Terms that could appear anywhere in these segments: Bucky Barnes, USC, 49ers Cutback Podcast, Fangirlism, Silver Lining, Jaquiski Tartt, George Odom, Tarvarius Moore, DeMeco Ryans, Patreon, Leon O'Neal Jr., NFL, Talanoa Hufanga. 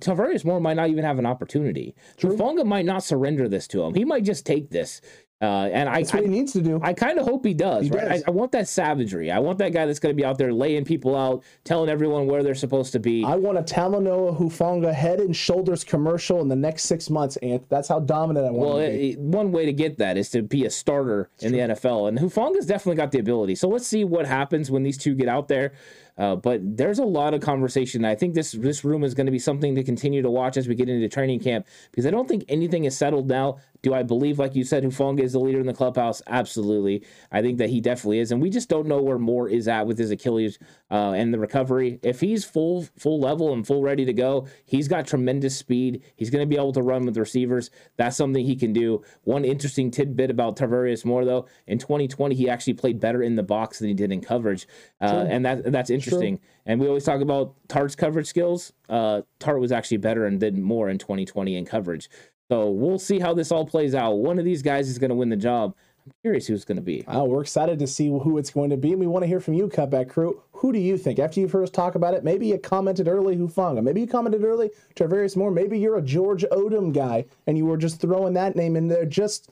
Tarvarius Moore might not even have an opportunity. Hufanga might not surrender this to him. He might just take this. That's what he needs to do. I kind of hope he does. Right? I want that savagery. I want that guy that's going to be out there laying people out, telling everyone where they're supposed to be. I want a Talanoa Hufanga head and shoulders commercial in the next 6 months, Ant. That's how dominant I want him to be. One way to get that is to be a starter in the NFL, and Hufanga's definitely got the ability. So let's see what happens when these two get out there. But there's a lot of conversation. I think this room is going to be something to continue to watch as we get into training camp, because I don't think anything is settled now. Do I believe, like you said, Hufanga is the leader in the clubhouse? Absolutely. I think that he definitely is. And we just don't know where Moore is at with his Achilles and the recovery. If he's full level and full ready to go, he's got tremendous speed. He's going to be able to run with receivers. That's something he can do. One interesting tidbit about Tarvarius Moore, though, in 2020, he actually played better in the box than he did in coverage. And that's interesting. True. And we always talk about Tartt's coverage skills. Tartt was actually better and did more in 2020 in coverage. So we'll see how this all plays out. One of these guys is going to win the job. I'm curious who it's going to be. We're excited to see who it's going to be, and we want to hear from you, Cutback Crew. Who do you think? After you've heard us talk about it, maybe you commented early Hufanga. Maybe you commented early Tarvarius Moore. Maybe you're a George Odom guy, and you were just throwing that name in there just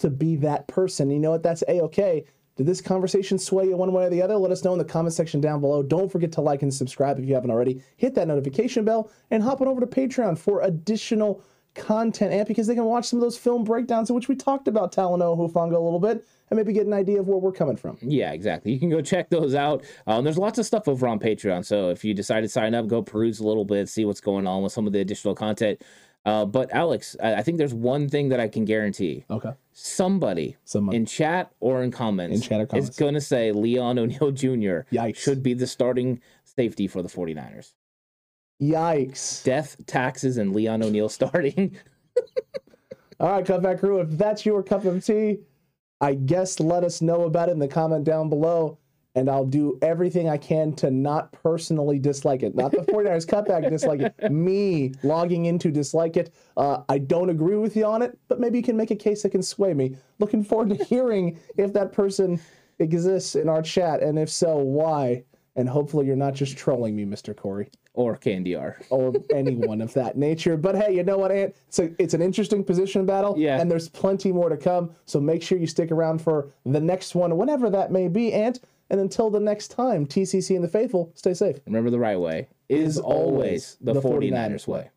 to be that person. You know what? That's A-okay. Did this conversation sway you one way or the other? Let us know in the comment section down below. Don't forget to like and subscribe if you haven't already. Hit that notification bell, and hop on over to Patreon for additional content and because they can watch some of those film breakdowns in which we talked about Talanoa Hufanga a little bit and maybe get an idea of where we're coming from. Yeah, exactly. You can go check those out. There's lots of stuff over on Patreon. So if you decide to sign up, go peruse a little bit, see what's going on with some of the additional content. But Alex, I think there's one thing that I can guarantee. Okay. Somebody in chat or in comments, is going to say Leon O'Neal Jr. Yikes. Should be the starting safety for the 49ers. Yikes. Death, taxes, and Leon O'Neal starting. All right, Cutback Crew, if that's your cup of tea, I guess let us know about it in the comment down below, and I'll do everything I can to not personally dislike it. Not the 49ers Cutback dislike it. Me logging in to dislike it. I don't agree with you on it, but maybe you can make a case that can sway me. Looking forward to hearing if that person exists in our chat, and if so, why? And hopefully you're not just trolling me, Mr. Corey. Or Candy R. Or anyone of that nature. But hey, you know what, Ant? It's an interesting position battle. Yeah. And there's plenty more to come. So make sure you stick around for the next one, whenever that may be, Ant. And until the next time, TCC and the Faithful, stay safe. Remember, the right way is always the 49ers way.